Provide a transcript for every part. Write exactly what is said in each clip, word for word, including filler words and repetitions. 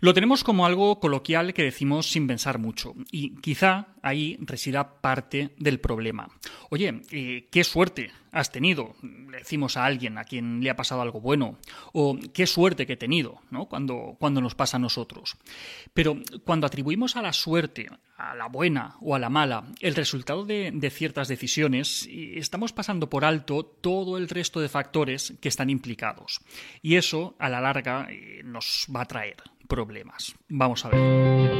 Lo tenemos como algo coloquial que decimos sin pensar mucho, y quizá ahí resida parte del problema. Oye, eh, qué suerte has tenido, le decimos a alguien a quien le ha pasado algo bueno, o qué suerte que he tenido, ¿no? cuando, cuando nos pasa a nosotros. Pero cuando atribuimos a la suerte, a la buena o a la mala, el resultado de, de ciertas decisiones, estamos pasando por alto todo el resto de factores que están implicados. Y eso, a la larga, eh, nos va a traer problemas. Vamos a ver.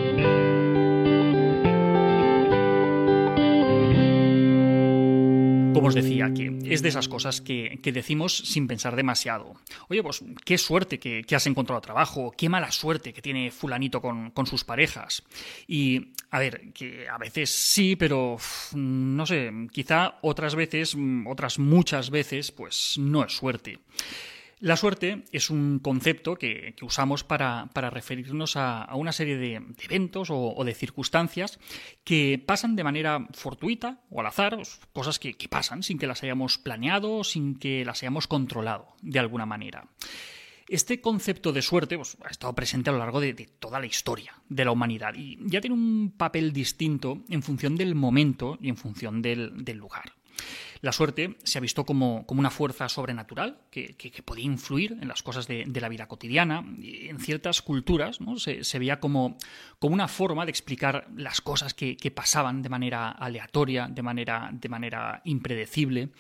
Como os decía, que es de esas cosas que, que decimos sin pensar demasiado. Oye, pues qué suerte que, que has encontrado trabajo, qué mala suerte que tiene fulanito con, con sus parejas. Y, a ver, que a veces sí, pero no sé, quizá otras veces, otras muchas veces, pues no es suerte. La suerte es un concepto que, que usamos para, para referirnos a, a una serie de, de eventos o, o de circunstancias que pasan de manera fortuita o al azar, cosas que, que pasan sin que las hayamos planeado, sin que las hayamos controlado de alguna manera. Este concepto de suerte pues, ha estado presente a lo largo de, de toda la historia de la humanidad y ya tiene un papel distinto en función del momento y en función del, del lugar. La suerte se ha visto como, como una fuerza sobrenatural que, que, que podía influir en las cosas de, de la vida cotidiana. En ciertas culturas, ¿no? se, se veía como, como una forma de explicar las cosas que, que pasaban de manera aleatoria, de manera, de manera impredecible.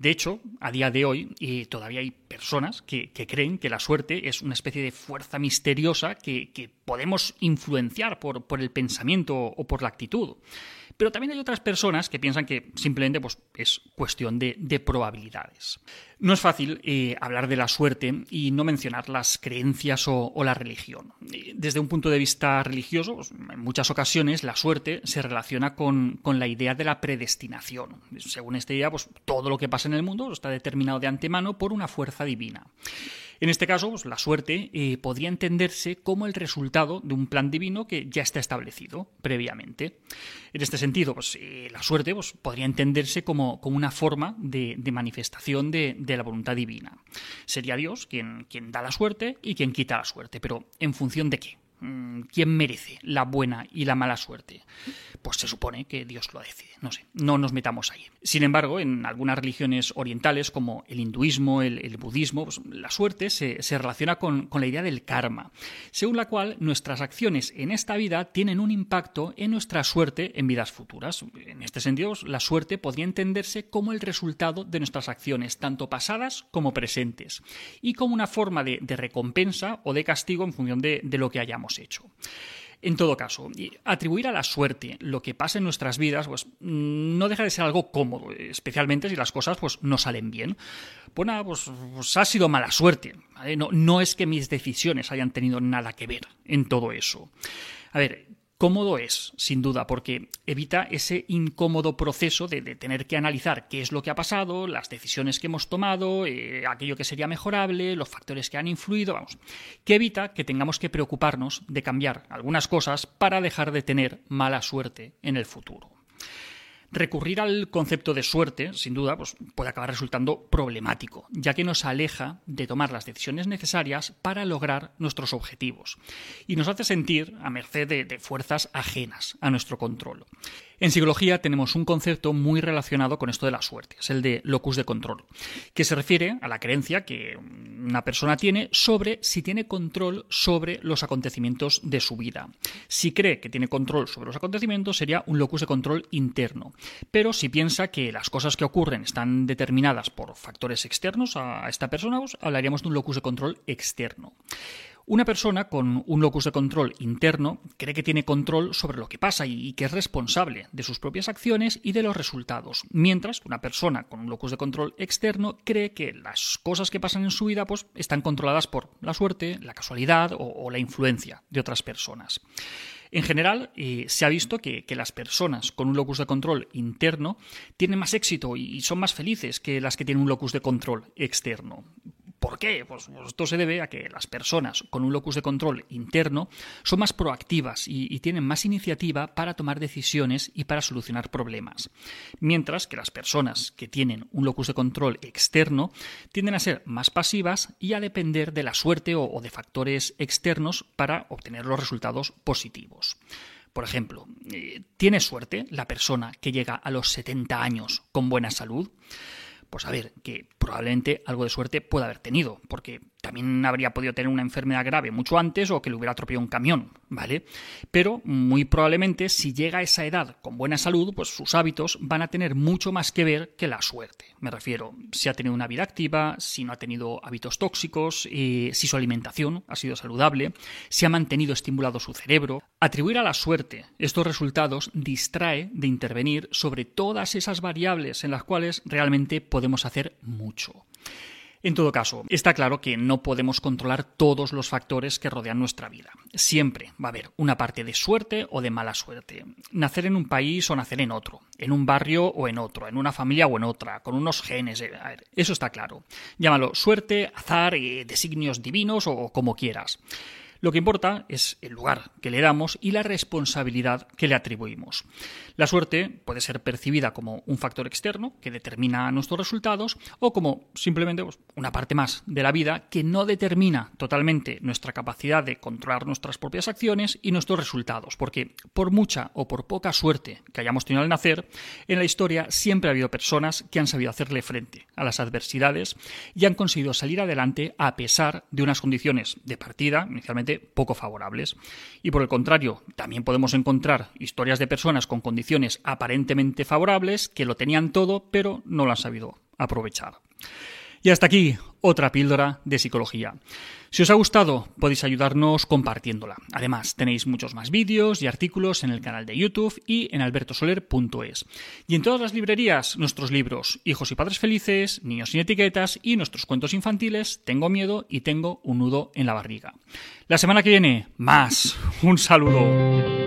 De hecho, a día de hoy eh, todavía hay personas que, que creen que la suerte es una especie de fuerza misteriosa que, que podemos influenciar por, por el pensamiento o por la actitud. Pero también hay otras personas que piensan que simplemente pues, es cuestión de, de probabilidades. No es fácil eh, hablar de la suerte y no mencionar las creencias o, o la religión. Desde un punto de vista religioso, pues, en muchas ocasiones la suerte se relaciona con, con la idea de la predestinación. Según esta idea, pues, todo lo que pasa en el mundo está determinado de antemano por una fuerza divina. En este caso, pues, la suerte eh, podría entenderse como el resultado de un plan divino que ya está establecido previamente. En este sentido, pues, eh, la suerte pues, podría entenderse como, como una forma de, de manifestación de, de la voluntad divina. Sería Dios quien, quien da la suerte y quien quita la suerte, pero ¿en función de qué? ¿Quién merece la buena y la mala suerte? Pues se supone que Dios lo decide. No sé, no nos metamos ahí. Sin embargo, en algunas religiones orientales, como el hinduismo, el, el budismo, pues la suerte se, se relaciona con, con la idea del karma, según la cual nuestras acciones en esta vida tienen un impacto en nuestra suerte en vidas futuras. En este sentido, pues, la suerte podría entenderse como el resultado de nuestras acciones, tanto pasadas como presentes, y como una forma de, de recompensa o de castigo en función de, de lo que hayamos hecho. En todo caso, atribuir a la suerte lo que pasa en nuestras vidas pues, no deja de ser algo cómodo, especialmente si las cosas pues, no salen bien. Pues nada, pues, pues ha sido mala suerte, ¿vale? No, no es que mis decisiones hayan tenido nada que ver en todo eso. A ver, cómodo es, sin duda, porque evita ese incómodo proceso de, de tener que analizar qué es lo que ha pasado, las decisiones que hemos tomado, eh, aquello que sería mejorable, los factores que han influido, vamos, que evita que tengamos que preocuparnos de cambiar algunas cosas para dejar de tener mala suerte en el futuro. Recurrir al concepto de suerte, sin duda, pues, puede acabar resultando problemático, ya que nos aleja de tomar las decisiones necesarias para lograr nuestros objetivos y nos hace sentir a merced de, de fuerzas ajenas a nuestro control. En psicología tenemos un concepto muy relacionado con esto de la suerte, es el de locus de control, que se refiere a la creencia que una persona tiene sobre si tiene control sobre los acontecimientos de su vida. Si cree que tiene control sobre los acontecimientos, sería un locus de control interno. Pero si piensa que las cosas que ocurren están determinadas por factores externos a esta persona, pues hablaríamos de un locus de control externo. Una persona con un locus de control interno cree que tiene control sobre lo que pasa y que es responsable de sus propias acciones y de los resultados, mientras que una persona con un locus de control externo cree que las cosas que pasan en su vida pues, están controladas por la suerte, la casualidad o la influencia de otras personas. En general, eh, se ha visto que, que las personas con un locus de control interno tienen más éxito y son más felices que las que tienen un locus de control externo. ¿Por qué? Pues esto se debe a que las personas con un locus de control interno son más proactivas y tienen más iniciativa para tomar decisiones y para solucionar problemas, mientras que las personas que tienen un locus de control externo tienden a ser más pasivas y a depender de la suerte o de factores externos para obtener los resultados positivos. Por ejemplo, ¿tiene suerte la persona que llega a los setenta años con buena salud? Pues a ver, que probablemente algo de suerte pueda haber tenido, porque también habría podido tener una enfermedad grave mucho antes o que le hubiera atropellado un camión, ¿vale? Pero muy probablemente si llega a esa edad con buena salud, pues sus hábitos van a tener mucho más que ver que la suerte. Me refiero, si ha tenido una vida activa, si no ha tenido hábitos tóxicos, eh, si su alimentación ha sido saludable, si ha mantenido estimulado su cerebro. Atribuir a la suerte estos resultados distrae de intervenir sobre todas esas variables en las cuales realmente podemos hacer mucho. En todo caso, está claro que no podemos controlar todos los factores que rodean nuestra vida. Siempre va a haber una parte de suerte o de mala suerte. Nacer en un país o nacer en otro, en un barrio o en otro, en una familia o en otra, con unos genes. A ver, eso está claro. Llámalo suerte, azar, designios divinos o como quieras. Lo que importa es el lugar que le damos y la responsabilidad que le atribuimos. La suerte puede ser percibida como un factor externo que determina nuestros resultados o como simplemente una parte más de la vida que no determina totalmente nuestra capacidad de controlar nuestras propias acciones y nuestros resultados, porque por mucha o por poca suerte que hayamos tenido al nacer, en la historia siempre ha habido personas que han sabido hacerle frente a las adversidades y han conseguido salir adelante a pesar de unas condiciones de partida inicialmente poco favorables. Y por el contrario, también podemos encontrar historias de personas con condiciones aparentemente favorables que lo tenían todo, pero no lo han sabido aprovechar. Y hasta aquí otra píldora de psicología. Si os ha gustado, podéis ayudarnos compartiéndola. Además, tenéis muchos más vídeos y artículos en el canal de YouTube y en alberto soler punto es. Y en todas las librerías, nuestros libros Hijos y Padres Felices, Niños sin Etiquetas y nuestros cuentos infantiles Tengo Miedo y Tengo un Nudo en la Barriga. La semana que viene, más. Un saludo.